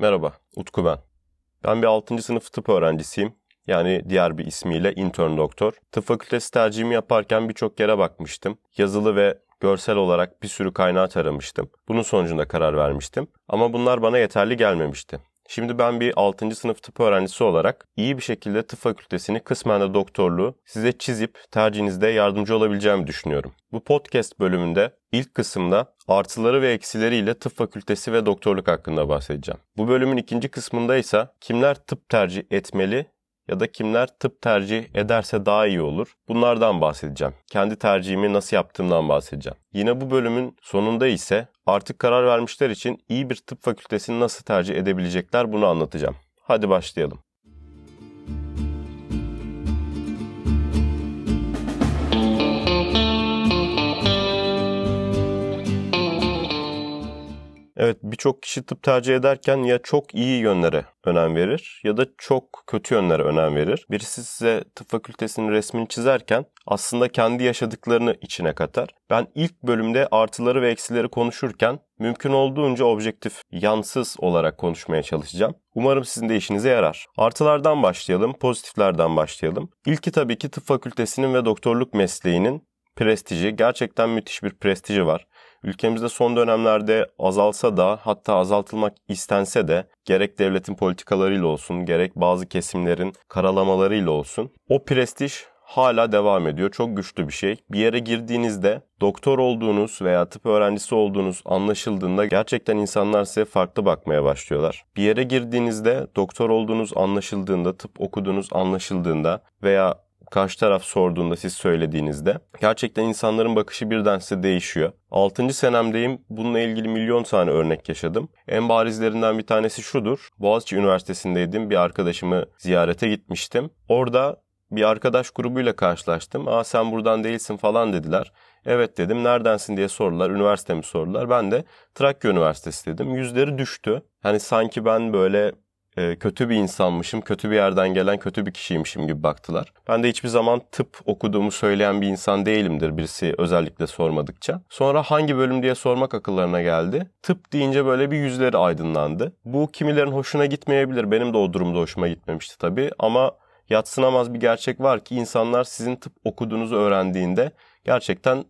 Merhaba, Utku ben. Ben bir 6. sınıf tıp öğrencisiyim. Yani diğer bir ismiyle intern doktor. Tıp fakültesi tercihimi yaparken birçok yere bakmıştım. Yazılı ve görsel olarak bir sürü kaynağı taramıştım. Bunun sonucunda karar vermiştim. Ama bunlar bana yeterli gelmemişti. Şimdi ben bir 6. sınıf tıp öğrencisi olarak iyi bir şekilde tıp fakültesini kısmen de doktorluğu size çizip tercihinizde yardımcı olabileceğimi düşünüyorum. Bu podcast bölümünde ilk kısımda artıları ve eksileriyle tıp fakültesi ve doktorluk hakkında bahsedeceğim. Bu bölümün ikinci kısmında ise kimler tıp tercih etmeli ya da kimler tıp tercih ederse daha iyi olur. Bunlardan bahsedeceğim. Kendi tercihimi nasıl yaptığımdan bahsedeceğim. Yine bu bölümün sonunda ise artık karar vermişler için iyi bir tıp fakültesini nasıl tercih edebilecekler bunu anlatacağım. Hadi başlayalım. Evet, birçok kişi tıp tercih ederken ya çok iyi yönlere önem verir ya da çok kötü yönlere önem verir. Birisi size tıp fakültesinin resmini çizerken aslında kendi yaşadıklarını içine katar. Ben ilk bölümde artıları ve eksileri konuşurken mümkün olduğunca objektif, yansız olarak konuşmaya çalışacağım. Umarım sizin de işinize yarar. Artılardan başlayalım, pozitiflerden başlayalım. İlki tabii ki tıp fakültesinin ve doktorluk mesleğinin prestiji. Gerçekten müthiş bir prestiji var. Ülkemizde son dönemlerde azalsa da hatta azaltılmak istense de gerek devletin politikalarıyla olsun gerek bazı kesimlerin karalamalarıyla olsun o prestij hala devam ediyor. Çok güçlü bir şey. Bir yere girdiğinizde doktor olduğunuz veya tıp öğrencisi olduğunuz anlaşıldığında gerçekten insanlar size farklı bakmaya başlıyorlar. Bir yere girdiğinizde doktor olduğunuz anlaşıldığında, tıp okuduğunuz anlaşıldığında veya karşı taraf sorduğunda siz söylediğinizde gerçekten insanların bakışı birden size değişiyor. 6. senemdeyim. Bununla ilgili milyon tane örnek yaşadım. En barizlerinden bir tanesi şudur. Boğaziçi Üniversitesi'ndeydim. Bir arkadaşımı ziyarete gitmiştim. Orada bir arkadaş grubuyla karşılaştım. Aa sen buradan değilsin falan dediler. Evet dedim. Neredensin diye sordular. Üniversitemi sordular. Ben de Trakya Üniversitesi dedim. Yüzleri düştü. Hani sanki ben böyle kötü bir insanmışım, kötü bir yerden gelen kötü bir kişiymişim gibi baktılar. Ben de hiçbir zaman tıp okuduğumu söyleyen bir insan değilimdir birisi özellikle sormadıkça. Sonra hangi bölüm diye sormak akıllarına geldi. Tıp deyince böyle bir yüzleri aydınlandı. Bu kimilerin hoşuna gitmeyebilir. Benim de o durumda hoşuma gitmemişti tabii ama yadsınamaz bir gerçek var ki insanlar sizin tıp okuduğunuzu öğrendiğinde gerçekten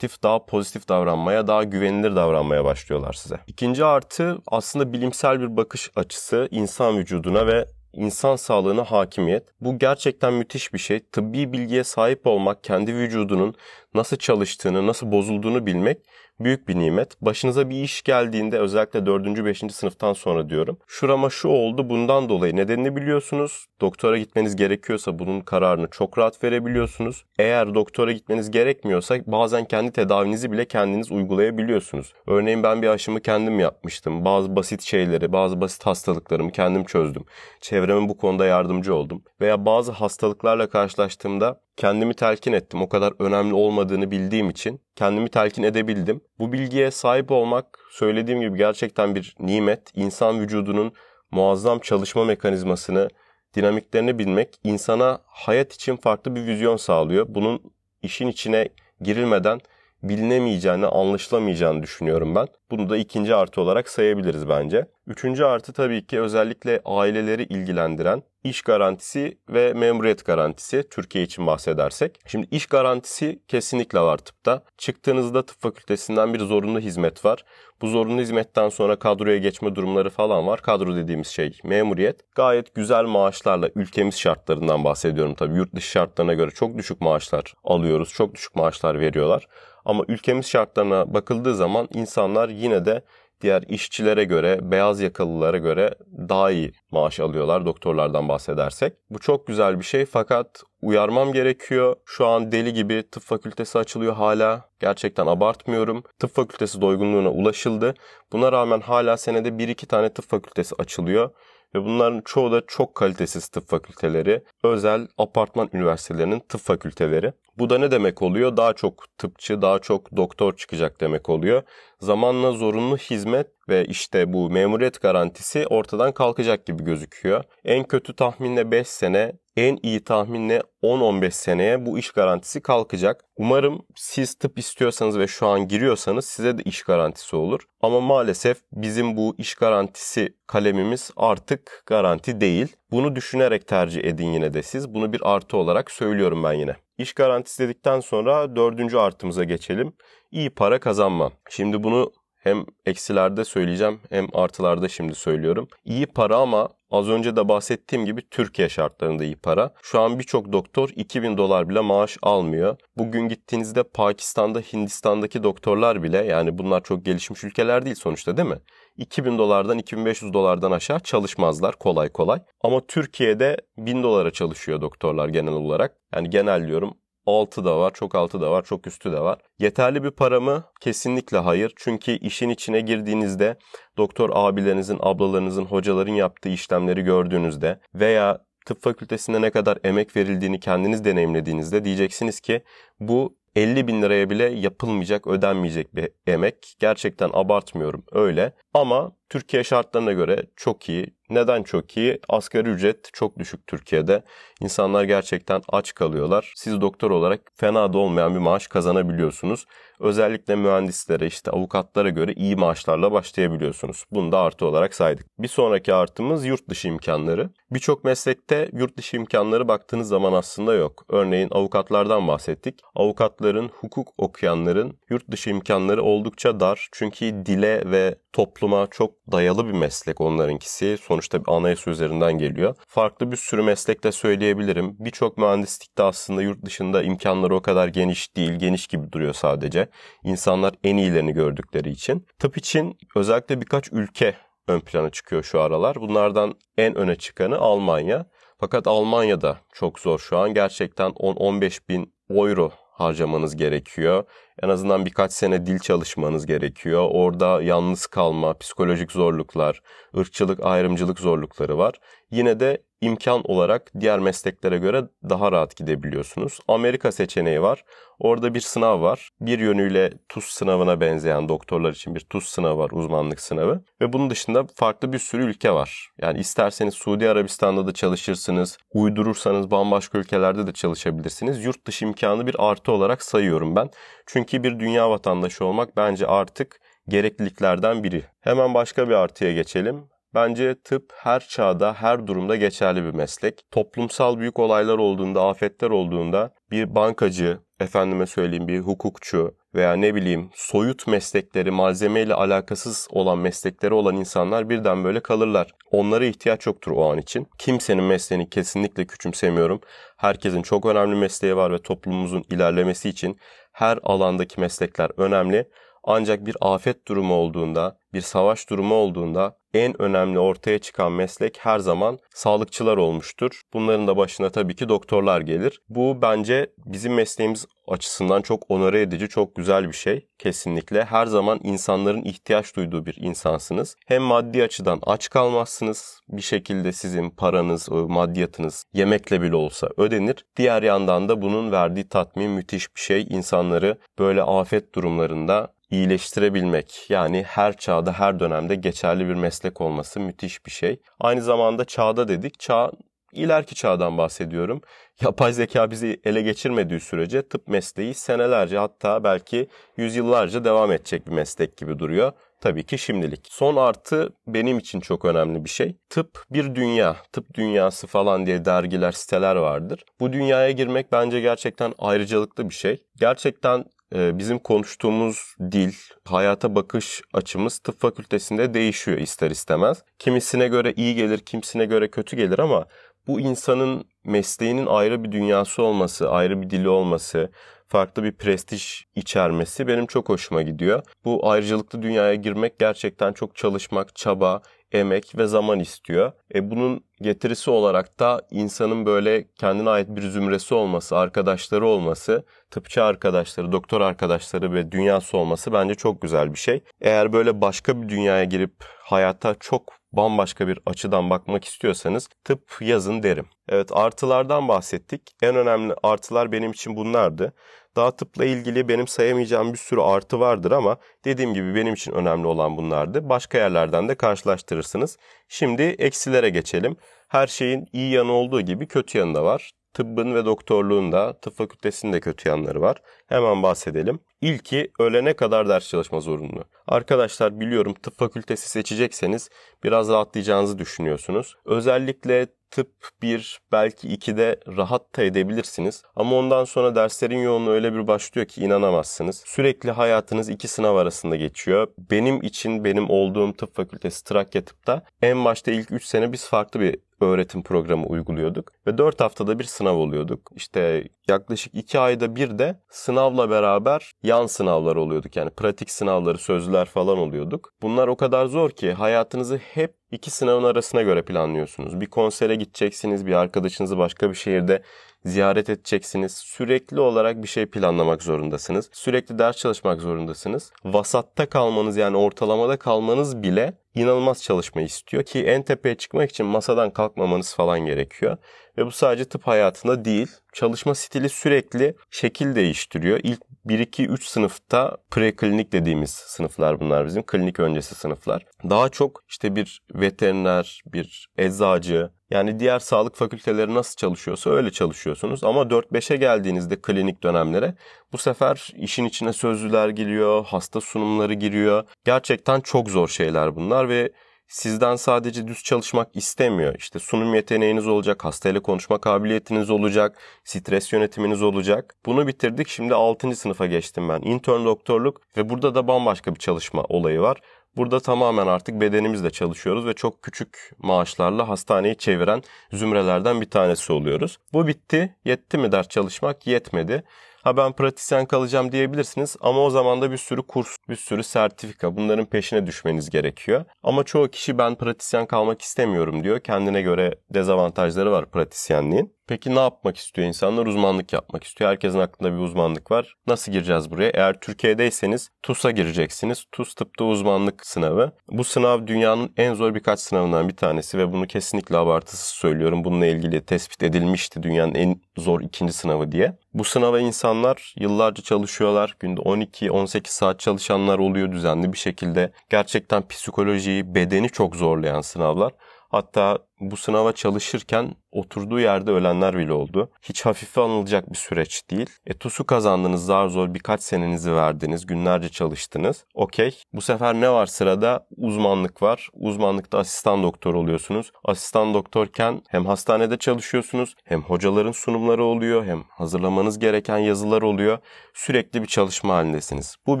daha pozitif davranmaya, daha güvenilir davranmaya başlıyorlar size. İkinci artı aslında bilimsel bir bakış açısı, insan vücuduna ve insan sağlığına hakimiyet. Bu gerçekten müthiş bir şey. Tıbbi bilgiye sahip olmak, kendi vücudunun nasıl çalıştığını, nasıl bozulduğunu bilmek büyük bir nimet. Başınıza bir iş geldiğinde özellikle 4. 5. sınıftan sonra diyorum. Şurama şu oldu bundan dolayı nedenini biliyorsunuz. Doktora gitmeniz gerekiyorsa bunun kararını çok rahat verebiliyorsunuz. Eğer doktora gitmeniz gerekmiyorsa bazen kendi tedavinizi bile kendiniz uygulayabiliyorsunuz. Örneğin ben bir aşımı kendim yapmıştım. Bazı basit şeyleri, bazı basit hastalıklarımı kendim çözdüm. Çevreme bu konuda yardımcı oldum. Veya bazı hastalıklarla karşılaştığımda kendimi telkin ettim. O kadar önemli olmadığını bildiğim için kendimi telkin edebildim. Bu bilgiye sahip olmak söylediğim gibi gerçekten bir nimet. İnsan vücudunun muazzam çalışma mekanizmasını, dinamiklerini bilmek insana hayat için farklı bir vizyon sağlıyor. Bunun işin içine girilmeden bilinemeyeceğini, anlaşılamayacağını düşünüyorum ben. Bunu da ikinci artı olarak sayabiliriz bence. Üçüncü artı tabii ki özellikle aileleri ilgilendiren iş garantisi ve memuriyet garantisi Türkiye için bahsedersek. Şimdi iş garantisi kesinlikle var tıpta. Çıktığınızda tıp fakültesinden bir zorunlu hizmet var. Bu zorunlu hizmetten sonra kadroya geçme durumları falan var. Kadro dediğimiz şey memuriyet. Gayet güzel maaşlarla ülkemiz şartlarından bahsediyorum tabii. Yurt dışı şartlarına göre çok düşük maaşlar alıyoruz. Çok düşük maaşlar veriyorlar. Ama ülkemiz şartlarına bakıldığı zaman insanlar yine de diğer işçilere göre, beyaz yakalılara göre daha iyi maaş alıyorlar doktorlardan bahsedersek. Bu çok güzel bir şey fakat uyarmam gerekiyor. Şu an deli gibi tıp fakültesi açılıyor hala. Gerçekten abartmıyorum. Tıp fakültesi doygunluğuna ulaşıldı. Buna rağmen hala senede 1-2 tane tıp fakültesi açılıyor. Ve bunların çoğu da çok kalitesiz tıp fakülteleri, özel apartman üniversitelerinin tıp fakülteleri. Bu da ne demek oluyor? Daha çok tıpçı, daha çok doktor çıkacak demek oluyor. Zamanla zorunlu hizmet ve işte bu memuriyet garantisi ortadan kalkacak gibi gözüküyor. En kötü tahminle 5 sene, en iyi tahminle 10-15 seneye bu iş garantisi kalkacak. Umarım siz tıp istiyorsanız ve şu an giriyorsanız size de iş garantisi olur. Ama maalesef bizim bu iş garantisi kalemimiz artık garanti değil. Bunu düşünerek tercih edin yine de siz. Bunu bir artı olarak söylüyorum ben yine. İş garantisi dedikten sonra 4. artımıza geçelim. İyi para kazanma. Şimdi bunu hem eksilerde söyleyeceğim hem artılarda şimdi söylüyorum. İyi para ama az önce de bahsettiğim gibi Türkiye şartlarında iyi para. Şu an birçok doktor 2000 dolar bile maaş almıyor. Bugün gittiğinizde Pakistan'da, Hindistan'daki doktorlar bile, yani bunlar çok gelişmiş ülkeler değil sonuçta değil mi? 2000 dolardan 2500 dolardan aşağı çalışmazlar kolay kolay. Ama Türkiye'de 1000 dolara çalışıyor doktorlar genel olarak. Yani genel diyorum. Altı da var, çok altı da var, çok üstü de var. Yeterli bir para mı? Kesinlikle hayır. Çünkü işin içine girdiğinizde doktor abilerinizin, ablalarınızın, hocaların yaptığı işlemleri gördüğünüzde veya tıp fakültesinde ne kadar emek verildiğini kendiniz deneyimlediğinizde diyeceksiniz ki bu 50 bin liraya bile yapılmayacak, ödenmeyecek bir emek. Gerçekten abartmıyorum öyle. Ama Türkiye şartlarına göre çok iyi. Neden çok iyi? Asgari ücret çok düşük Türkiye'de. İnsanlar gerçekten aç kalıyorlar. Siz doktor olarak fena da olmayan bir maaş kazanabiliyorsunuz. Özellikle mühendislere, işte avukatlara göre iyi maaşlarla başlayabiliyorsunuz. Bunu da artı olarak saydık. Bir sonraki artımız yurt dışı imkanları. Birçok meslekte yurt dışı imkanları baktığınız zaman aslında yok. Örneğin avukatlardan bahsettik. Avukatların, hukuk okuyanların yurt dışı imkanları oldukça dar. Çünkü dile ve topluma çok dayalı bir meslek onlarınkisi. Sonuçta bir anayasa üzerinden geliyor. Farklı bir sürü meslekte söyleyebilirim. Birçok mühendislikte aslında yurt dışında imkanları o kadar geniş değil. Geniş gibi duruyor sadece. İnsanlar en iyilerini gördükleri için. Tıp için özellikle birkaç ülke ön plana çıkıyor şu aralar. Bunlardan en öne çıkanı Almanya. Fakat Almanya'da çok zor şu an. Gerçekten 10-15 bin euro harcamanız gerekiyor. En azından birkaç sene dil çalışmanız gerekiyor. Orada yalnız kalma, psikolojik zorluklar, ırkçılık, ayrımcılık zorlukları var. Yine de imkan olarak diğer mesleklere göre daha rahat gidebiliyorsunuz. Amerika seçeneği var. Orada bir sınav var. Bir yönüyle TUS sınavına benzeyen, doktorlar için bir TUS sınavı var, uzmanlık sınavı. Ve bunun dışında farklı bir sürü ülke var. Yani isterseniz Suudi Arabistan'da da çalışırsınız, uydurursanız bambaşka ülkelerde de çalışabilirsiniz. Yurt dışı imkanı bir artı olarak sayıyorum ben. Çünkü bir dünya vatandaşı olmak bence artık gerekliliklerden biri. Hemen başka bir artıya geçelim. Bence tıp her çağda, her durumda geçerli bir meslek. Toplumsal büyük olaylar olduğunda, afetler olduğunda bir bankacı, efendime söyleyeyim bir hukukçu veya ne bileyim soyut meslekleri, malzemeyle alakasız olan meslekleri olan insanlar birden böyle kalırlar. Onlara ihtiyaç yoktur o an için. Kimsenin mesleğini kesinlikle küçümsemiyorum. Herkesin çok önemli mesleği var ve toplumumuzun ilerlemesi için her alandaki meslekler önemli. Ancak bir afet durumu olduğunda, bir savaş durumu olduğunda en önemli ortaya çıkan meslek her zaman sağlıkçılar olmuştur. Bunların da başına tabii ki doktorlar gelir. Bu bence bizim mesleğimiz açısından çok onore edici, çok güzel bir şey. Kesinlikle her zaman insanların ihtiyaç duyduğu bir insansınız. Hem maddi açıdan aç kalmazsınız. Bir şekilde sizin paranız, maddiyatınız yemekle bile olsa ödenir. Diğer yandan da bunun verdiği tatmin müthiş bir şey. İnsanları böyle afet durumlarında iyileştirebilmek, yani her çağda, her dönemde geçerli bir meslek olması müthiş bir şey. Aynı zamanda çağda dedik, çağ, ileriki çağdan bahsediyorum. Yapay zeka bizi ele geçirmediği sürece tıp mesleği senelerce, hatta belki yüzyıllarca devam edecek bir meslek gibi duruyor. Tabii ki şimdilik. Son artı benim için çok önemli bir şey. Tıp bir dünya, tıp dünyası falan diye dergiler, siteler vardır. Bu dünyaya girmek bence gerçekten ayrıcalıklı bir şey. Gerçekten bizim konuştuğumuz dil, hayata bakış açımız tıp fakültesinde değişiyor ister istemez. Kimisine göre iyi gelir, kimisine göre kötü gelir ama bu insanın mesleğinin ayrı bir dünyası olması, ayrı bir dili olması, farklı bir prestij içermesi benim çok hoşuma gidiyor. Bu ayrıcalıklı dünyaya girmek gerçekten çok çalışmak, çaba, emek ve zaman istiyor. Bunun getirisi olarak da insanın böyle kendine ait bir zümresi olması, arkadaşları olması, tıpçı arkadaşları, doktor arkadaşları ve dünyası olması bence çok güzel bir şey. Eğer böyle başka bir dünyaya girip hayata çok bambaşka bir açıdan bakmak istiyorsanız tıp yazın derim. Evet, artılardan bahsettik. En önemli artılar benim için bunlardı. Daha tıpla ilgili benim sayamayacağım bir sürü artı vardır ama dediğim gibi benim için önemli olan bunlardı. Başka yerlerden de karşılaştırırsınız. Şimdi eksilere geçelim. Her şeyin iyi yanı olduğu gibi kötü yanı da var. Tıbbın ve doktorluğun da, tıp fakültesinin de kötü yanları var. Hemen bahsedelim. İlki, ölene kadar ders çalışma zorunlu. Arkadaşlar biliyorum, tıp fakültesi seçecekseniz biraz rahatlayacağınızı düşünüyorsunuz. Özellikle tıp 1 belki 2'de rahat da edebilirsiniz. Ama ondan sonra derslerin yoğunluğu öyle bir başlıyor ki inanamazsınız. Sürekli hayatınız 2 sınav arasında geçiyor. Benim için benim olduğum tıp fakültesi Trakya Tıp'ta en başta ilk 3 sene biz farklı bir öğretim programı uyguluyorduk ve 4 haftada bir sınav oluyorduk. İşte yaklaşık 2 ayda bir de sınavla beraber yan sınavlar oluyorduk. Yani pratik sınavları, sözlüler falan oluyorduk. Bunlar o kadar zor ki hayatınızı hep 2 sınavın arasına göre planlıyorsunuz. Bir konsere gideceksiniz, bir arkadaşınızı başka bir şehirde ziyaret edeceksiniz. Sürekli olarak bir şey planlamak zorundasınız. Sürekli ders çalışmak zorundasınız. Vasatta kalmanız, yani ortalamada kalmanız bile inanılmaz çalışmayı istiyor ki en tepeye çıkmak için masadan kalkmamanız falan gerekiyor. Ve bu sadece tıp hayatında değil. Çalışma stili sürekli şekil değiştiriyor. İlk 1-2-3 sınıfta preklinik dediğimiz sınıflar bunlar bizim. Klinik öncesi sınıflar. Daha çok işte bir veteriner, bir eczacı, yani diğer sağlık fakülteleri nasıl çalışıyorsa öyle çalışıyorsunuz. Ama 4-5'e geldiğinizde klinik dönemlere bu sefer işin içine sözlüler giriyor, hasta sunumları giriyor. Gerçekten çok zor şeyler bunlar ve sizden sadece düz çalışmak istemiyor. İşte sunum yeteneğiniz olacak, hastayla konuşma kabiliyetiniz olacak, stres yönetiminiz olacak. Bunu bitirdik, şimdi 6. sınıfa geçtim ben. İntern doktorluk ve burada da bambaşka bir çalışma olayı var. Burada tamamen artık bedenimizle çalışıyoruz ve çok küçük maaşlarla hastaneyi çeviren zümrelerden bir tanesi oluyoruz. Bu bitti. Yetti mi ders çalışmak? Yetmedi. Ha ben pratisyen kalacağım diyebilirsiniz ama o zaman da bir sürü kurs, bir sürü sertifika, bunların peşine düşmeniz gerekiyor. Ama çoğu kişi ben pratisyen kalmak istemiyorum diyor. Kendine göre dezavantajları var pratisyenliğin. Peki ne yapmak istiyor insanlar? Uzmanlık yapmak istiyor. Herkesin aklında bir uzmanlık var. Nasıl gireceğiz buraya? Eğer Türkiye'deyseniz TUS'a gireceksiniz. TUS tıpta uzmanlık sınavı. Bu sınav dünyanın en zor birkaç sınavından bir tanesi ve bunu kesinlikle abartısız söylüyorum. Bununla ilgili tespit edilmişti dünyanın en zor 2. sınavı diye. Bu sınava insanlar yıllarca çalışıyorlar. Günde 12-18 saat çalışanlar oluyor düzenli bir şekilde. Gerçekten psikolojiyi, bedeni çok zorlayan sınavlar. Hatta bu sınava çalışırken oturduğu yerde ölenler bile oldu. Hiç hafife alınacak bir süreç değil. TUS'u kazandınız, zar zor birkaç senenizi verdiniz, günlerce çalıştınız. Okey. Bu sefer ne var sırada? Uzmanlık var. Uzmanlıkta asistan doktor oluyorsunuz. Asistan doktorken hem hastanede çalışıyorsunuz, hem hocaların sunumları oluyor, hem hazırlamanız gereken yazılar oluyor. Sürekli bir çalışma halindesiniz. Bu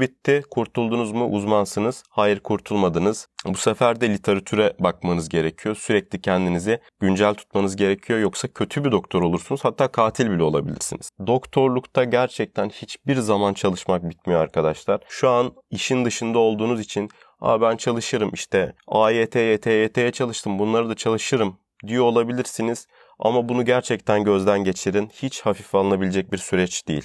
bitti. Kurtuldunuz mu? Uzmansınız. Hayır, kurtulmadınız. Bu sefer de literatüre bakmanız gerekiyor. Sürekli kendinizi güncel tutmanız gerekiyor. Yoksa kötü bir doktor olursunuz. Hatta katil bile olabilirsiniz. Doktorlukta gerçekten hiçbir zaman çalışmak bitmiyor arkadaşlar. Şu an işin dışında olduğunuz için ben çalışırım işte AYT, YT'ye çalıştım, bunları da çalışırım diyor olabilirsiniz. Ama bunu gerçekten gözden geçirin. Hiç hafife alınabilecek bir süreç değil.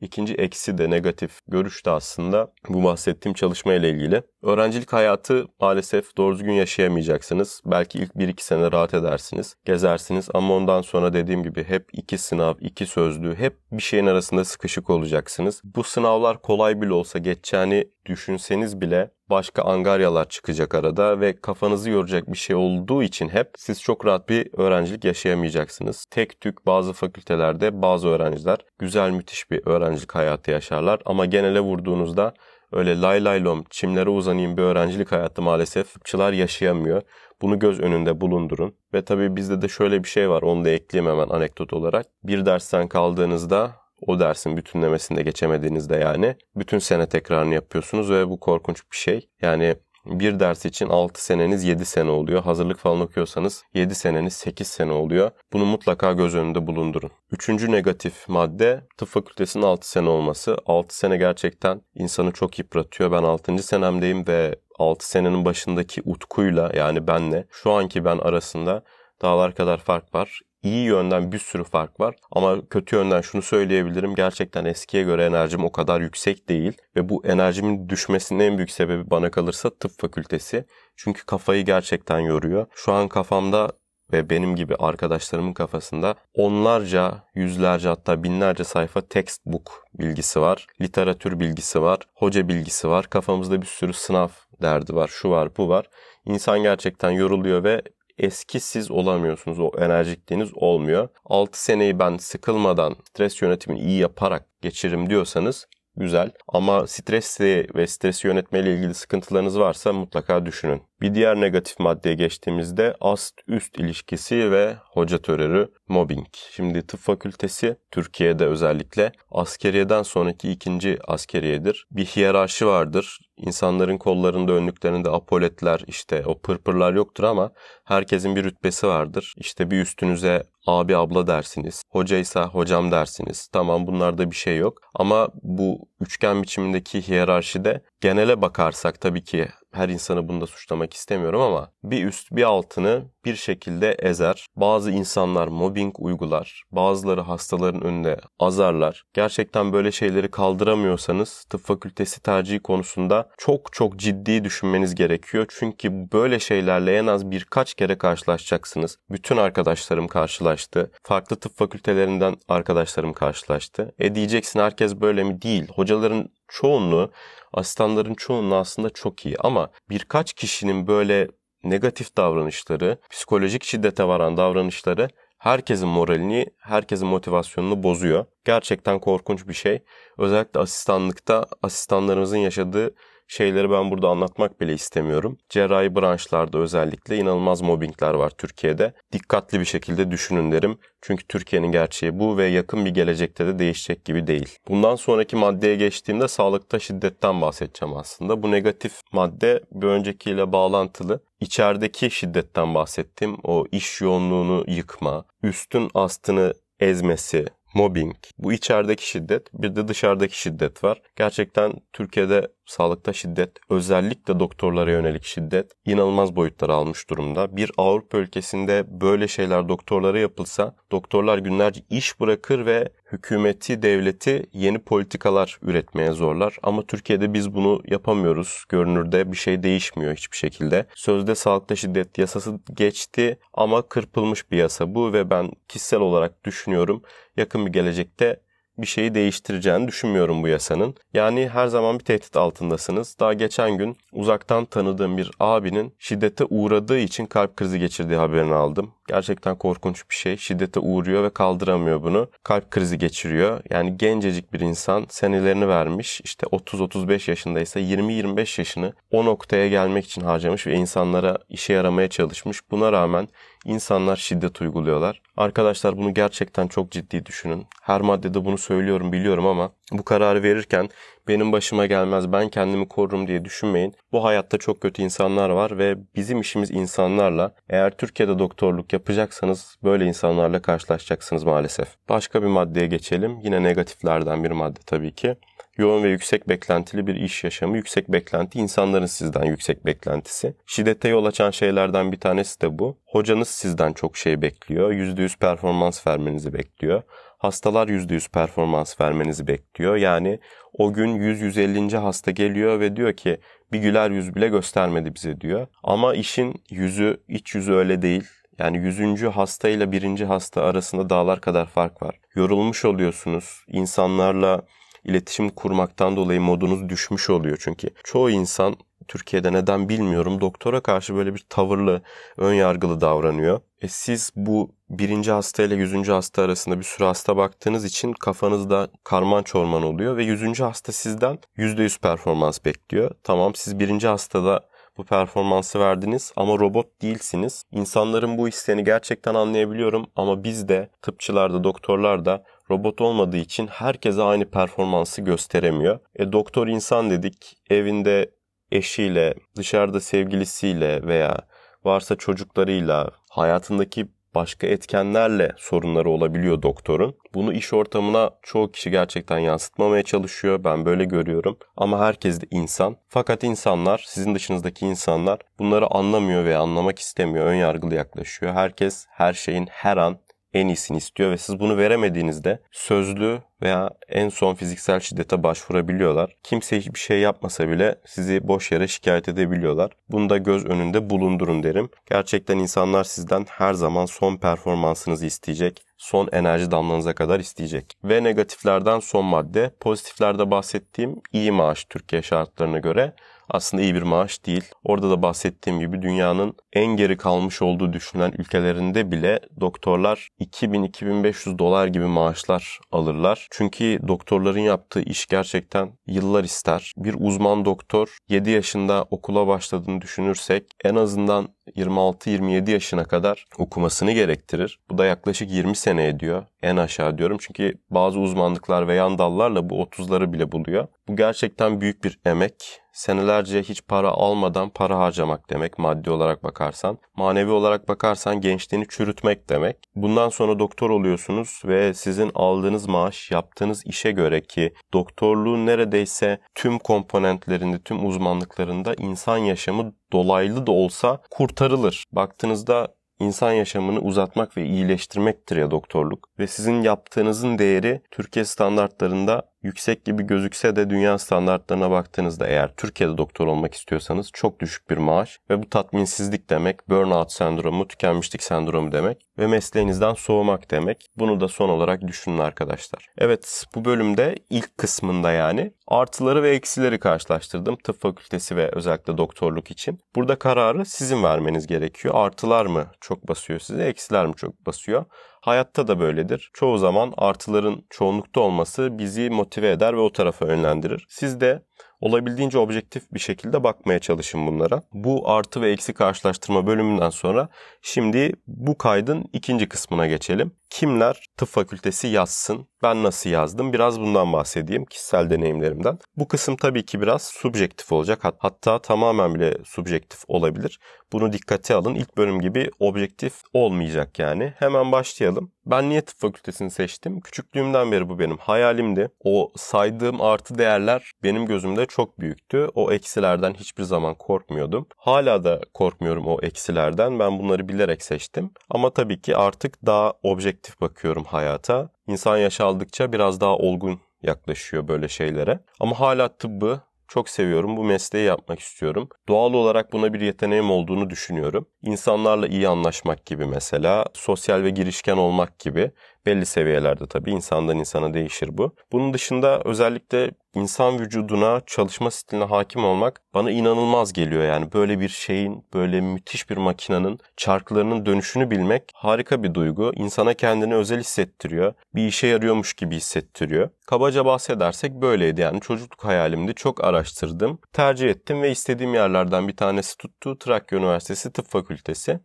İkinci eksi de, negatif görüş de aslında bu bahsettiğim çalışma ile ilgili. Öğrencilik hayatı maalesef doğru düzgün yaşayamayacaksınız. Belki ilk 1-2 sene rahat edersiniz, gezersiniz ama ondan sonra dediğim gibi hep 2 sınav, 2 sözlü, hep bir şeyin arasında sıkışık olacaksınız. Bu sınavlar kolay bile olsa geçeceğini düşünseniz bile başka angaryalar çıkacak arada ve kafanızı yoracak bir şey olduğu için hep siz çok rahat bir öğrencilik yaşayamayacaksınız. Tek tük bazı fakültelerde bazı öğrenciler güzel, müthiş bir öğrencilik hayatı yaşarlar ama genele vurduğunuzda öyle lay lay lom, çimlere uzanayım bir öğrencilik hayatı maalesef tıpçılar yaşayamıyor. Bunu göz önünde bulundurun. Ve tabii bizde de şöyle bir şey var, onu da ekleyeyim hemen anekdot olarak. Bir dersten kaldığınızda, o dersin bütünlemesinde geçemediğinizde, yani bütün sene tekrarını yapıyorsunuz ve bu korkunç bir şey. Yani bir ders için 6 seneniz 7 sene oluyor. Hazırlık falan okuyorsanız 7 seneniz 8 sene oluyor. Bunu mutlaka göz önünde bulundurun. 3. negatif madde, tıp fakültesinin 6 sene olması. 6 sene gerçekten insanı çok yıpratıyor. Ben 6. senemdeyim ve 6 senenin başındaki Utku'yla, yani benle şu anki ben arasında dağlar kadar fark var. İyi yönden bir sürü fark var ama kötü yönden şunu söyleyebilirim. Gerçekten eskiye göre enerjim o kadar yüksek değil ve bu enerjimin düşmesinin en büyük sebebi bana kalırsa tıp fakültesi. Çünkü kafayı gerçekten yoruyor. Şu an kafamda ve benim gibi arkadaşlarımın kafasında onlarca, yüzlerce hatta binlerce sayfa textbook bilgisi var, literatür bilgisi var, hoca bilgisi var. Kafamızda bir sürü sınav derdi var, şu var, bu var. İnsan gerçekten yoruluyor ve eski siz olamıyorsunuz. O enerjikliğiniz olmuyor. 6 seneyi ben sıkılmadan stres yönetimini iyi yaparak geçiririm diyorsanız güzel. Ama stresli ve stresi yönetmeyle ilgili sıkıntılarınız varsa mutlaka düşünün. Bir diğer negatif maddeye geçtiğimizde ast-üst ilişkisi ve hoca törörü, mobbing. Şimdi tıp fakültesi Türkiye'de özellikle askeriyeden sonraki ikinci askeriyedir. Bir hiyerarşi vardır. İnsanların kollarında, önlüklerinde apoletler, işte o pırpırlar yoktur ama herkesin bir rütbesi vardır. İşte bir üstünüze abi abla dersiniz, hocaysa hocam dersiniz. Tamam, bunlarda bir şey yok ama bu üçgen biçimindeki hiyerarşide genele bakarsak tabii ki her insanı bunda suçlamak istemiyorum ama bir üst bir altını bir şekilde ezer. Bazı insanlar mobbing uygular. Bazıları hastaların önünde azarlar. Gerçekten böyle şeyleri kaldıramıyorsanız tıp fakültesi tercihi konusunda çok çok ciddi düşünmeniz gerekiyor. Çünkü böyle şeylerle en az birkaç kere karşılaşacaksınız. Bütün arkadaşlarım karşılaştı. Farklı tıp fakültelerinden arkadaşlarım karşılaştı. Diyeceksin herkes böyle mi? Değil. Hocaların çoğunluğu, asistanların çoğunluğu aslında çok iyi ama birkaç kişinin böyle negatif davranışları, psikolojik şiddete varan davranışları herkesin moralini, herkesin motivasyonunu bozuyor. Gerçekten korkunç bir şey. Özellikle asistanlıkta asistanlarımızın yaşadığı şeyleri ben burada anlatmak bile istemiyorum. Cerrahi branşlarda özellikle inanılmaz mobbingler var Türkiye'de. Dikkatli bir şekilde düşünün derim. Çünkü Türkiye'nin gerçeği bu ve yakın bir gelecekte de değişecek gibi değil. Bundan sonraki maddeye geçtiğimde sağlıkta şiddetten bahsedeceğim aslında. Bu negatif madde bir öncekiyle bağlantılı. İçerideki şiddetten bahsettim. O iş yoğunluğunu yıkma, üstün astını ezmesi, mobbing. Bu içerideki şiddet, bir de dışarıdaki şiddet var. Gerçekten Türkiye'de sağlıkta şiddet, özellikle doktorlara yönelik şiddet inanılmaz boyutlara almış durumda. Bir Avrupa ülkesinde böyle şeyler doktorlara yapılsa doktorlar günlerce iş bırakır ve hükümeti, devleti yeni politikalar üretmeye zorlar. Ama Türkiye'de biz bunu yapamıyoruz. Görünürde bir şey değişmiyor hiçbir şekilde. Sözde sağlıkta şiddet yasası geçti ama kırpılmış bir yasa bu ve ben kişisel olarak düşünüyorum yakın bir gelecekte bir şeyi değiştireceğini düşünmüyorum bu yasanın. Yani her zaman bir tehdit altındasınız. Daha geçen gün uzaktan tanıdığım bir abinin şiddete uğradığı için kalp krizi geçirdiği haberini aldım. Gerçekten korkunç bir şey. Şiddete uğruyor ve kaldıramıyor bunu. Kalp krizi geçiriyor. Yani gencecik bir insan senelerini vermiş. İşte 30-35 yaşındaysa 20-25 yaşını o noktaya gelmek için harcamış ve insanlara işe yaramaya çalışmış. Buna rağmen insanlar şiddet uyguluyorlar. Arkadaşlar bunu gerçekten çok ciddi düşünün. Her maddede bunu söylüyorum biliyorum ama bu kararı verirken benim başıma gelmez, ben kendimi korurum diye düşünmeyin. Bu hayatta çok kötü insanlar var ve bizim işimiz insanlarla. Eğer Türkiye'de doktorluk yapacaksanız böyle insanlarla karşılaşacaksınız maalesef. Başka bir maddeye geçelim. Yine negatiflerden bir madde tabii ki. Yoğun ve yüksek beklentili bir iş yaşamı. Yüksek beklenti insanların sizden yüksek beklentisi. Şiddete yol açan şeylerden bir tanesi de bu. Hocanız sizden çok şey bekliyor. %100 performans vermenizi bekliyor. Hastalar %100 performans vermenizi bekliyor. Yani o gün 100-150. hasta geliyor ve diyor ki bir güler yüz bile göstermedi bize diyor. Ama işin yüzü, iç yüzü öyle değil. Yani 100. hasta ile 1. hasta arasında dağlar kadar fark var. Yorulmuş oluyorsunuz. İnsanlarla iletişim kurmaktan dolayı modunuz düşmüş oluyor çünkü. Çoğu insan Türkiye'de neden bilmiyorum doktora karşı böyle bir tavırlı, ön yargılı davranıyor. Siz bu 1. hasta ile 100. hasta arasında bir sürü hasta baktığınız için kafanızda karman çorman oluyor ve 100. hasta sizden %100 performans bekliyor. Tamam, siz 1. hastada bu performansı verdiniz ama robot değilsiniz. İnsanların bu isteğini gerçekten anlayabiliyorum ama biz de tıpçılar da doktorlar da robot olmadığı için herkese aynı performansı gösteremiyor. Doktor insan dedik, evinde eşiyle, dışarıda sevgilisiyle veya varsa çocuklarıyla, hayatındaki başka etkenlerle sorunları olabiliyor doktorun. Bunu iş ortamına çoğu kişi gerçekten yansıtmamaya çalışıyor. Ben böyle görüyorum. Ama herkes de insan. Fakat insanlar, sizin dışınızdaki insanlar bunları anlamıyor veya anlamak istemiyor. Önyargılı yaklaşıyor. Herkes her şeyin her an en iyisini istiyor ve siz bunu veremediğinizde sözlü veya en son fiziksel şiddete başvurabiliyorlar. Kimse hiçbir şey yapmasa bile sizi boş yere şikayet edebiliyorlar. Bunu da göz önünde bulundurun derim. Gerçekten insanlar sizden her zaman son performansınızı isteyecek. Son enerji damlanıza kadar isteyecek. Ve negatiflerden son madde. Pozitiflerde bahsettiğim iyi maaş Türkiye şartlarına göre aslında iyi bir maaş değil. Orada da bahsettiğim gibi dünyanın en geri kalmış olduğu düşünülen ülkelerinde bile doktorlar 2000-2500 dolar gibi maaşlar alırlar. Çünkü doktorların yaptığı iş gerçekten yıllar ister. Bir uzman doktor 7 yaşında okula başladığını düşünürsek en azından 26-27 yaşına kadar okumasını gerektirir. Bu da yaklaşık 20 sene ediyor. En aşağı diyorum çünkü bazı uzmanlıklar ve yan dallarla bu 30'ları bile buluyor. Bu gerçekten büyük bir emek. Senelerce hiç para almadan para harcamak demek maddi olarak bakarsan. Manevi olarak bakarsan gençliğini çürütmek demek. Bundan sonra doktor oluyorsunuz ve sizin aldığınız maaş yaptığınız işe göre ki doktorluğun neredeyse tüm komponentlerinde, tüm uzmanlıklarında insan yaşamı dolaylı da olsa kurtarılır. Baktığınızda İnsan yaşamını uzatmak ve iyileştirmektir ya doktorluk. Ve sizin yaptığınızın değeri Türkiye standartlarında yüksek gibi gözükse de dünya standartlarına baktığınızda eğer Türkiye'de doktor olmak istiyorsanız çok düşük bir maaş ve bu tatminsizlik demek, burnout sendromu, tükenmişlik sendromu demek ve mesleğinizden soğumak demek. Bunu da son olarak düşünün arkadaşlar. Evet, bu bölümde ilk kısmında yani artıları ve eksileri karşılaştırdım tıp fakültesi ve özellikle doktorluk için. Burada kararı sizin vermeniz gerekiyor. Artılar mı çok basıyor size, eksiler mi çok basıyor? Hayatta da böyledir. Çoğu zaman artıların çoğunlukta olması bizi motive eder ve o tarafa yönlendirir. Siz de olabildiğince objektif bir şekilde bakmaya çalışın bunlara. Bu artı ve eksi karşılaştırma bölümünden sonra şimdi bu kaydın ikinci kısmına geçelim. Kimler tıp fakültesi yazsın? Ben nasıl yazdım? Biraz bundan bahsedeyim, kişisel deneyimlerimden. Bu kısım tabii ki biraz subjektif olacak. Hatta tamamen bile subjektif olabilir. Bunu dikkate alın. İlk bölüm gibi objektif olmayacak yani. Hemen başlayalım. Ben niye tıp fakültesini seçtim? Küçüklüğümden beri bu benim hayalimdi. O saydığım artı değerler benim gözümde çok büyüktü. O eksilerden hiçbir zaman korkmuyordum. Hala da korkmuyorum o eksilerden. Ben bunları bilerek seçtim. Ama tabii ki artık daha objektif bakıyorum hayata. İnsan yaş aldıkça biraz daha olgun yaklaşıyor böyle şeylere. Ama hala tıbbı çok seviyorum. Bu mesleği yapmak istiyorum. Doğal olarak buna bir yeteneğim olduğunu düşünüyorum. İnsanlarla iyi anlaşmak gibi mesela, sosyal ve girişken olmak gibi. Belli seviyelerde tabii insandan insana değişir bu. Bunun dışında özellikle insan vücuduna, çalışma stiline hakim olmak bana inanılmaz geliyor. Yani böyle bir şeyin, böyle müthiş bir makinenin çarklarının dönüşünü bilmek harika bir duygu. İnsana kendini özel hissettiriyor. Bir işe yarıyormuş gibi hissettiriyor. Kabaca bahsedersek böyleydi yani çocukluk hayalimdi. Çok araştırdım, tercih ettim ve istediğim yerlerden bir tanesi tuttu. Trakya Üniversitesi Tıp Fakültesi.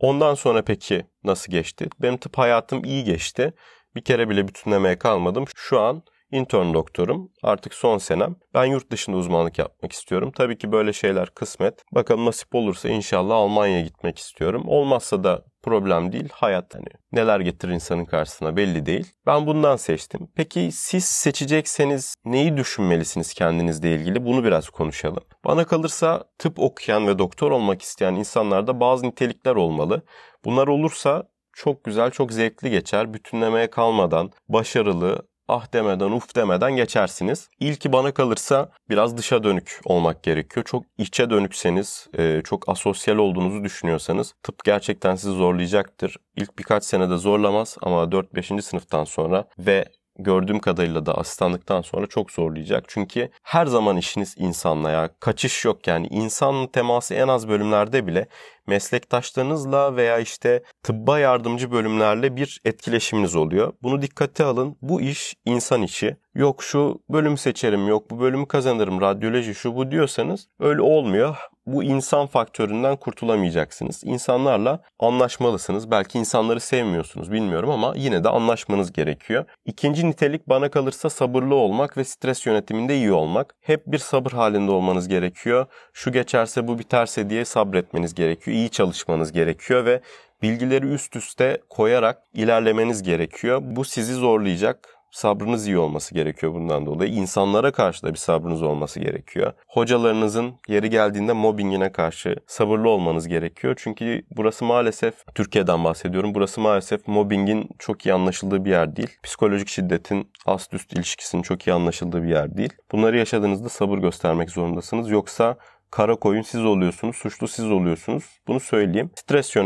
Ondan sonra peki nasıl geçti? Benim tıp hayatım iyi geçti. Bir kere bile bütünlemeye kalmadım. Şu an intern doktorum. Artık son senem. Ben yurt dışında uzmanlık yapmak istiyorum. Tabii ki böyle şeyler kısmet. Bakalım nasip olursa inşallah Almanya'ya gitmek istiyorum. Olmazsa da problem değil. Hayat hani neler getirir insanın karşısına belli değil. Ben bundan seçtim. Peki siz seçecekseniz neyi düşünmelisiniz kendinizle ilgili? Bunu biraz konuşalım. Bana kalırsa tıp okuyan ve doktor olmak isteyen insanlarda bazı nitelikler olmalı. Bunlar olursa çok güzel, çok zevkli geçer. Bütünlemeye kalmadan, başarılı, ah demeden, uf demeden geçersiniz. İlki bana kalırsa biraz dışa dönük olmak gerekiyor. Çok içe dönükseniz, çok asosyal olduğunuzu düşünüyorsanız tıp gerçekten sizi zorlayacaktır. İlk birkaç senede zorlamaz ama 4-5. Sınıftan sonra ve gördüğüm kadarıyla da asistanlıktan sonra çok zorlayacak. Çünkü her zaman işiniz insanla ya. Kaçış yok yani. İnsanla teması en az bölümlerde bile meslektaşlarınızla veya işte tıbba yardımcı bölümlerle bir etkileşiminiz oluyor. Bunu dikkate alın. Bu iş insan işi. Yok şu bölüm seçerim, yok bu bölümü kazanırım, radyoloji şu bu diyorsanız öyle olmuyor. Bu insan faktöründen kurtulamayacaksınız. İnsanlarla anlaşmalısınız. Belki insanları sevmiyorsunuz bilmiyorum ama yine de anlaşmanız gerekiyor. İkinci nitelik bana kalırsa sabırlı olmak ve stres yönetiminde iyi olmak. Hep bir sabır halinde olmanız gerekiyor. Şu geçerse bu biterse diye sabretmeniz gerekiyor. İyi çalışmanız gerekiyor ve bilgileri üst üste koyarak ilerlemeniz gerekiyor. Bu sizi zorlayacak. sabrınız iyi olması gerekiyor bundan dolayı. İnsanlara karşı da bir sabrınız olması gerekiyor. Hocalarınızın yeri geldiğinde mobbingine karşı sabırlı olmanız gerekiyor. Çünkü burası maalesef, Türkiye'den bahsediyorum, burası maalesef mobbingin çok iyi anlaşıldığı bir yer değil. Psikolojik şiddetin ast üst ilişkisinin çok iyi anlaşıldığı bir yer değil. Bunları yaşadığınızda sabır göstermek zorundasınız. Yoksa kara koyun siz oluyorsunuz, suçlu siz oluyorsunuz. Bunu söyleyeyim. Stres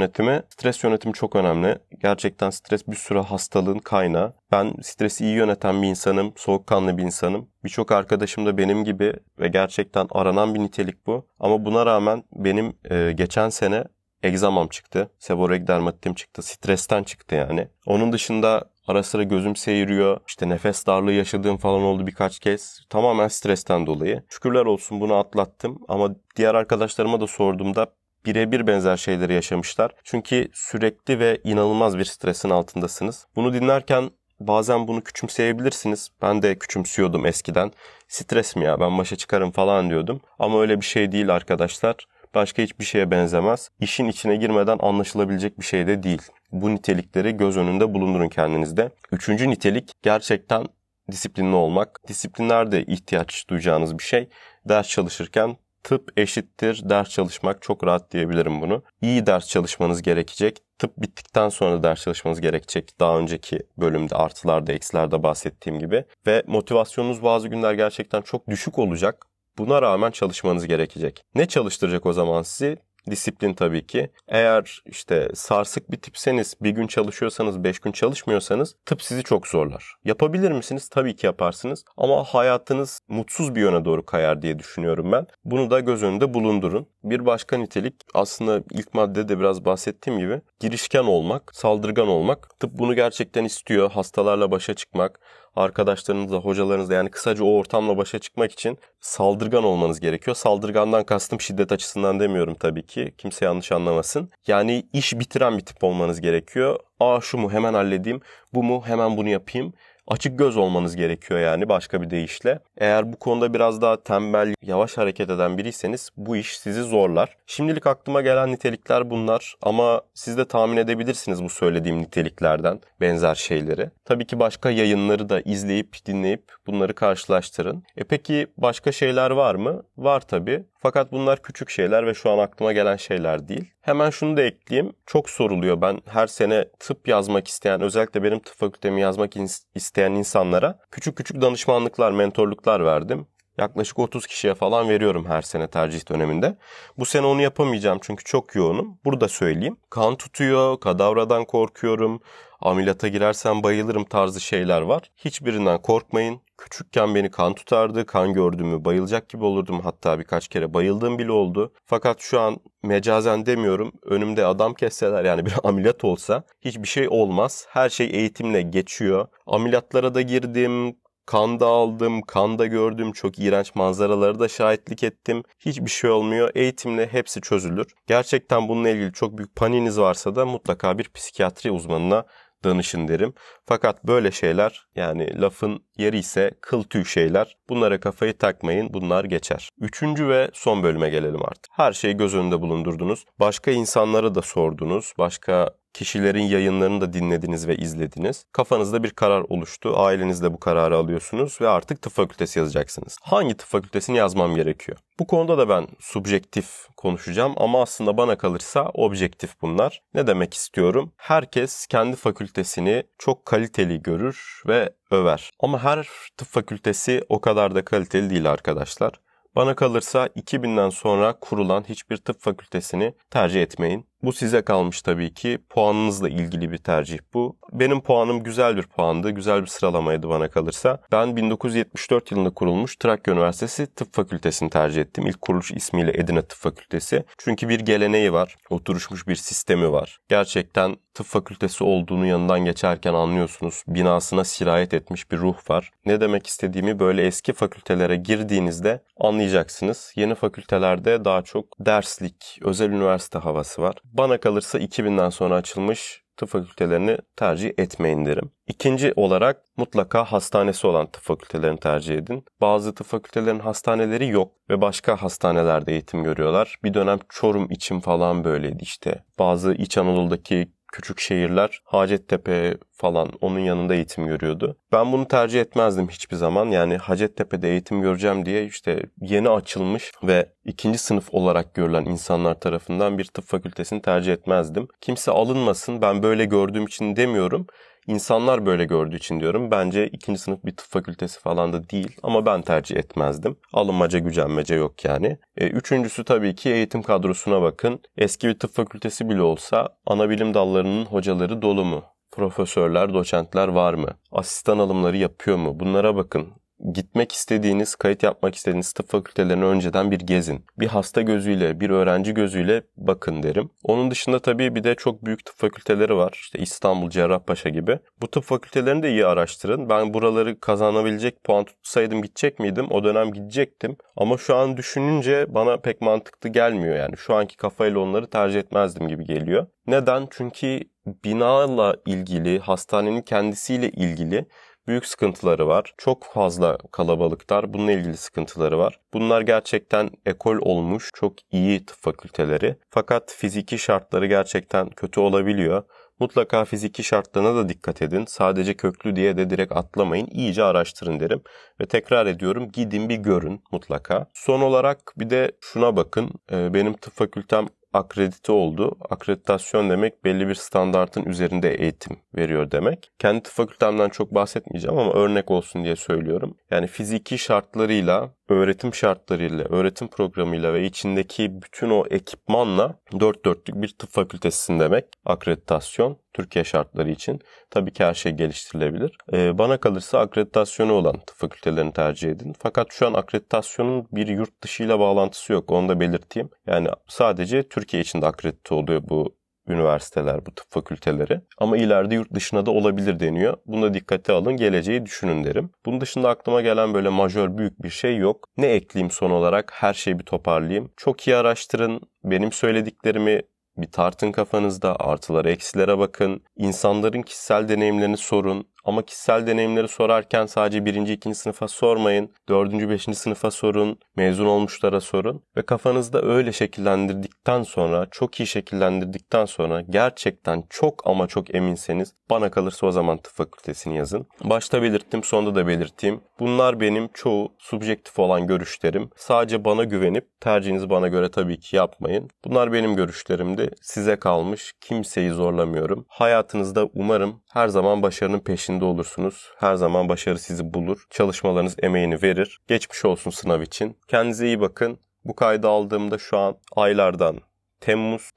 yönetimi çok önemli. Gerçekten stres bir sürü hastalığın kaynağı. Ben stresi iyi yöneten bir insanım, soğukkanlı bir insanım. Birçok arkadaşım da benim gibi ve gerçekten aranan bir nitelik bu. Ama buna rağmen benim geçen sene egzamam çıktı. Seborreik dermatitim çıktı. Stresten çıktı yani. Onun dışında ara sıra gözüm seyiriyor. İşte nefes darlığı yaşadığım falan oldu birkaç kez. Tamamen stresten dolayı. Şükürler olsun bunu atlattım. Ama diğer arkadaşlarıma da sorduğumda birebir benzer şeyleri yaşamışlar. Çünkü sürekli ve inanılmaz bir stresin altındasınız. Bunu dinlerken bazen bunu küçümseyebilirsiniz. Ben de küçümsüyordum eskiden. Stres mi ya, ben başa çıkarım falan diyordum. Ama öyle bir şey değil arkadaşlar. Başka hiçbir şeye benzemez. İşin içine girmeden anlaşılabilecek bir şey de değil. Bu nitelikleri göz önünde bulundurun kendinizde. 3. nitelik gerçekten disiplinli olmak. Disiplinler de ihtiyaç duyacağınız bir şey. Ders çalışırken tıp eşittir ders çalışmak, çok rahat diyebilirim bunu. İyi ders çalışmanız gerekecek. Tıp bittikten sonra ders çalışmanız gerekecek. Daha önceki bölümde artılarda eksilerde bahsettiğim gibi. Ve motivasyonunuz bazı günler gerçekten çok düşük olacak. Buna rağmen çalışmanız gerekecek. Ne çalıştıracak o zaman sizi? Disiplin tabii ki. Eğer işte sarsık bir tipseniz, bir gün çalışıyorsanız, 5 gün çalışmıyorsanız tıp sizi çok zorlar. Yapabilir misiniz? Tabii ki yaparsınız. Ama hayatınız mutsuz bir yöne doğru kayar diye düşünüyorum ben. Bunu da göz önünde bulundurun. Bir başka nitelik, aslında ilk maddede biraz bahsettiğim gibi, girişken olmak, saldırgan olmak. Tıp bunu gerçekten istiyor. Hastalarla başa çıkmak, arkadaşlarınızla, hocalarınızla, yani kısaca o ortamla başa çıkmak için saldırgan olmanız gerekiyor. Saldırgandan kastım şiddet açısından demiyorum tabii ki. Kimse yanlış anlamasın. Yani iş bitiren bir tip olmanız gerekiyor. Aa şu mu hemen halledeyim, bu mu hemen bunu yapayım. Açık göz olmanız gerekiyor yani başka bir deyişle. Eğer bu konuda biraz daha tembel, yavaş hareket eden biriyseniz bu iş sizi zorlar. Şimdilik aklıma gelen nitelikler bunlar ama siz de tahmin edebilirsiniz bu söylediğim niteliklerden benzer şeyleri. Tabii ki başka yayınları da izleyip dinleyip bunları karşılaştırın. Peki başka şeyler var mı? Var tabii. Fakat bunlar küçük şeyler ve şu an aklıma gelen şeyler değil. Hemen şunu da ekleyeyim. Çok soruluyor. Ben her sene tıp yazmak isteyen, özellikle benim tıp fakültemi yazmak isteyen insanlara küçük küçük danışmanlıklar, mentorluklar verdim. Yaklaşık 30 kişiye falan veriyorum her sene tercih döneminde. Bu sene onu yapamayacağım çünkü çok yoğunum. Burada söyleyeyim. Kan tutuyor, kadavradan korkuyorum, ameliyata girersem bayılırım tarzı şeyler var. Hiçbirinden korkmayın. Küçükken beni kan tutardı, kan gördüğümü bayılacak gibi olurdum. Hatta birkaç kere bayıldığım bile oldu. Fakat şu an mecazen demiyorum, önümde adam kesseler, yani bir ameliyat olsa hiçbir şey olmaz. Her şey eğitimle geçiyor. Ameliyatlara da girdim, kan da aldım, kan da gördüm, çok iğrenç manzaralara da şahitlik ettim. Hiçbir şey olmuyor, eğitimle hepsi çözülür. Gerçekten bununla ilgili çok büyük paniğiniz varsa da mutlaka bir psikiyatri uzmanına danışın derim. Fakat böyle şeyler, yani lafın yeri ise kıl tüy şeyler. Bunlara kafayı takmayın. Bunlar geçer. 3. ve son bölüme gelelim artık. Her şeyi göz önünde bulundurdunuz. Başka insanlara da sordunuz. Başka kişilerin yayınlarını da dinlediniz ve izlediniz. Kafanızda bir karar oluştu. Ailenizle bu kararı alıyorsunuz ve artık tıp fakültesi yazacaksınız. Hangi tıp fakültesini yazmam gerekiyor? Bu konuda da ben subjektif konuşacağım ama aslında bana kalırsa objektif bunlar. Ne demek istiyorum? Herkes kendi fakültesini çok kaliteli görür ve över. Ama her tıp fakültesi o kadar da kaliteli değil arkadaşlar. Bana kalırsa 2000'den sonra kurulan hiçbir tıp fakültesini tercih etmeyin. Bu size kalmış tabii ki. Puanınızla ilgili bir tercih bu. Benim puanım güzel bir puandı. Güzel bir sıralamaydı bana kalırsa. Ben 1974 yılında kurulmuş Trakya Üniversitesi Tıp Fakültesini tercih ettim. İlk kuruluş ismiyle Edirne Tıp Fakültesi. Çünkü bir geleneği var. Oturuşmuş bir sistemi var. Gerçekten tıp fakültesi olduğunu yanından geçerken anlıyorsunuz. Binasına sirayet etmiş bir ruh var. Ne demek istediğimi böyle eski fakültelere girdiğinizde anlayacaksınız. Yeni fakültelerde daha çok derslik, özel üniversite havası var. Bana kalırsa 2000'den sonra açılmış tıp fakültelerini tercih etmeyin derim. 2. olarak mutlaka hastanesi olan tıp fakültelerini tercih edin. Bazı tıp fakültelerinin hastaneleri yok ve başka hastanelerde eğitim görüyorlar. Bir dönem Çorum için falan böyleydi işte. Bazı İç Anadolu'daki küçük şehirler, Hacettepe, falan onun yanında eğitim görüyordu. Ben bunu tercih etmezdim hiçbir zaman. Yani Hacettepe'de eğitim göreceğim diye işte yeni açılmış ve 2. sınıf olarak görülen insanlar tarafından bir tıp fakültesini tercih etmezdim. Kimse alınmasın, ben böyle gördüğüm için demiyorum. İnsanlar böyle gördüğü için diyorum. Bence 2. sınıf bir tıp fakültesi falan da değil ama ben tercih etmezdim. Alınmaca gücenmece yok yani. Üçüncüsü tabii ki eğitim kadrosuna bakın. Eski bir tıp fakültesi bile olsa ana bilim dallarının hocaları dolu mu? Profesörler, doçentler var mı? Asistan alımları yapıyor mu? Bunlara bakın. Gitmek istediğiniz, kayıt yapmak istediğiniz tıp fakültelerini önceden bir gezin. Bir hasta gözüyle, bir öğrenci gözüyle bakın derim. Onun dışında tabii bir de çok büyük tıp fakülteleri var. İşte İstanbul, Cerrahpaşa gibi. Bu tıp fakültelerini de iyi araştırın. Ben buraları kazanabilecek puan tutsaydım gidecek miydim? O dönem gidecektim. Ama şu an düşününce bana pek mantıklı gelmiyor yani. Şu anki kafayla onları tercih etmezdim gibi geliyor. Neden? Çünkü binayla ilgili, hastanenin kendisiyle ilgili büyük sıkıntıları var. Çok fazla kalabalıklar. Bununla ilgili sıkıntıları var. Bunlar gerçekten ekol olmuş. Çok iyi tıp fakülteleri. Fakat fiziki şartları gerçekten kötü olabiliyor. Mutlaka fiziki şartlarına da dikkat edin. Sadece köklü diye de direkt atlamayın. İyice araştırın derim. Ve tekrar ediyorum, gidin bir görün mutlaka. Son olarak bir de şuna bakın. Benim tıp fakültem akredite oldu. Akreditasyon demek belli bir standartın üzerinde eğitim veriyor demek. Kendi tıp fakültemden çok bahsetmeyeceğim ama örnek olsun diye söylüyorum. Yani fiziki şartlarıyla, öğretim şartlarıyla, öğretim programıyla ve içindeki bütün o ekipmanla 4 dörtlük bir tıp fakültesisin demek akreditasyon. Türkiye şartları için tabii ki her şey geliştirilebilir. Bana kalırsa akreditasyonu olan tıp fakültelerini tercih edin. Fakat şu an akreditasyonun bir yurt dışıyla bağlantısı yok. Onu da belirteyim. Yani sadece Türkiye içinde akredite oluyor bu üniversiteler, bu tıp fakülteleri. Ama ileride yurt dışına da olabilir deniyor. Bunu da dikkate alın, geleceği düşünün derim. Bunun dışında aklıma gelen böyle majör büyük bir şey yok. Ne ekleyeyim son olarak? Her şeyi bir toparlayayım. Çok iyi araştırın. Benim söylediklerimi bir tartın kafanızda, artılara eksilere bakın. İnsanların kişisel deneyimlerini sorun. Ama kişisel deneyimleri sorarken sadece 1. 2. sınıfa sormayın. 4. 5. sınıfa sorun. Mezun olmuşlara sorun. Ve kafanızda öyle şekillendirdikten sonra, çok iyi şekillendirdikten sonra gerçekten çok ama çok eminseniz bana kalırsa o zaman tıp fakültesini yazın. Başta belirttim, sonda da belirteyim. Bunlar benim çoğu subjektif olan görüşlerim. Sadece bana güvenip tercihinizi bana göre tabii ki yapmayın. Bunlar benim görüşlerimdi. Size kalmış. Kimseyi zorlamıyorum. Hayatınızda umarım her zaman başarının peşinde olursunuz. Her zaman başarı sizi bulur. Çalışmalarınız emeğini verir. Geçmiş olsun sınav için. Kendinize iyi bakın. Bu kaydı aldığımda şu an aylardan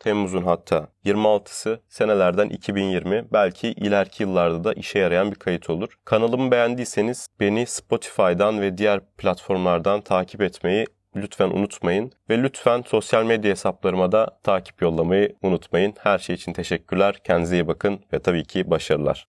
Temmuz'un hatta 26'sı, senelerden 2020, belki ileriki yıllarda da işe yarayan bir kayıt olur. Kanalımı beğendiyseniz beni Spotify'dan ve diğer platformlardan takip etmeyi lütfen unutmayın ve lütfen sosyal medya hesaplarıma da takip yollamayı unutmayın. Her şey için teşekkürler. Kendinize iyi bakın ve tabii ki başarılar.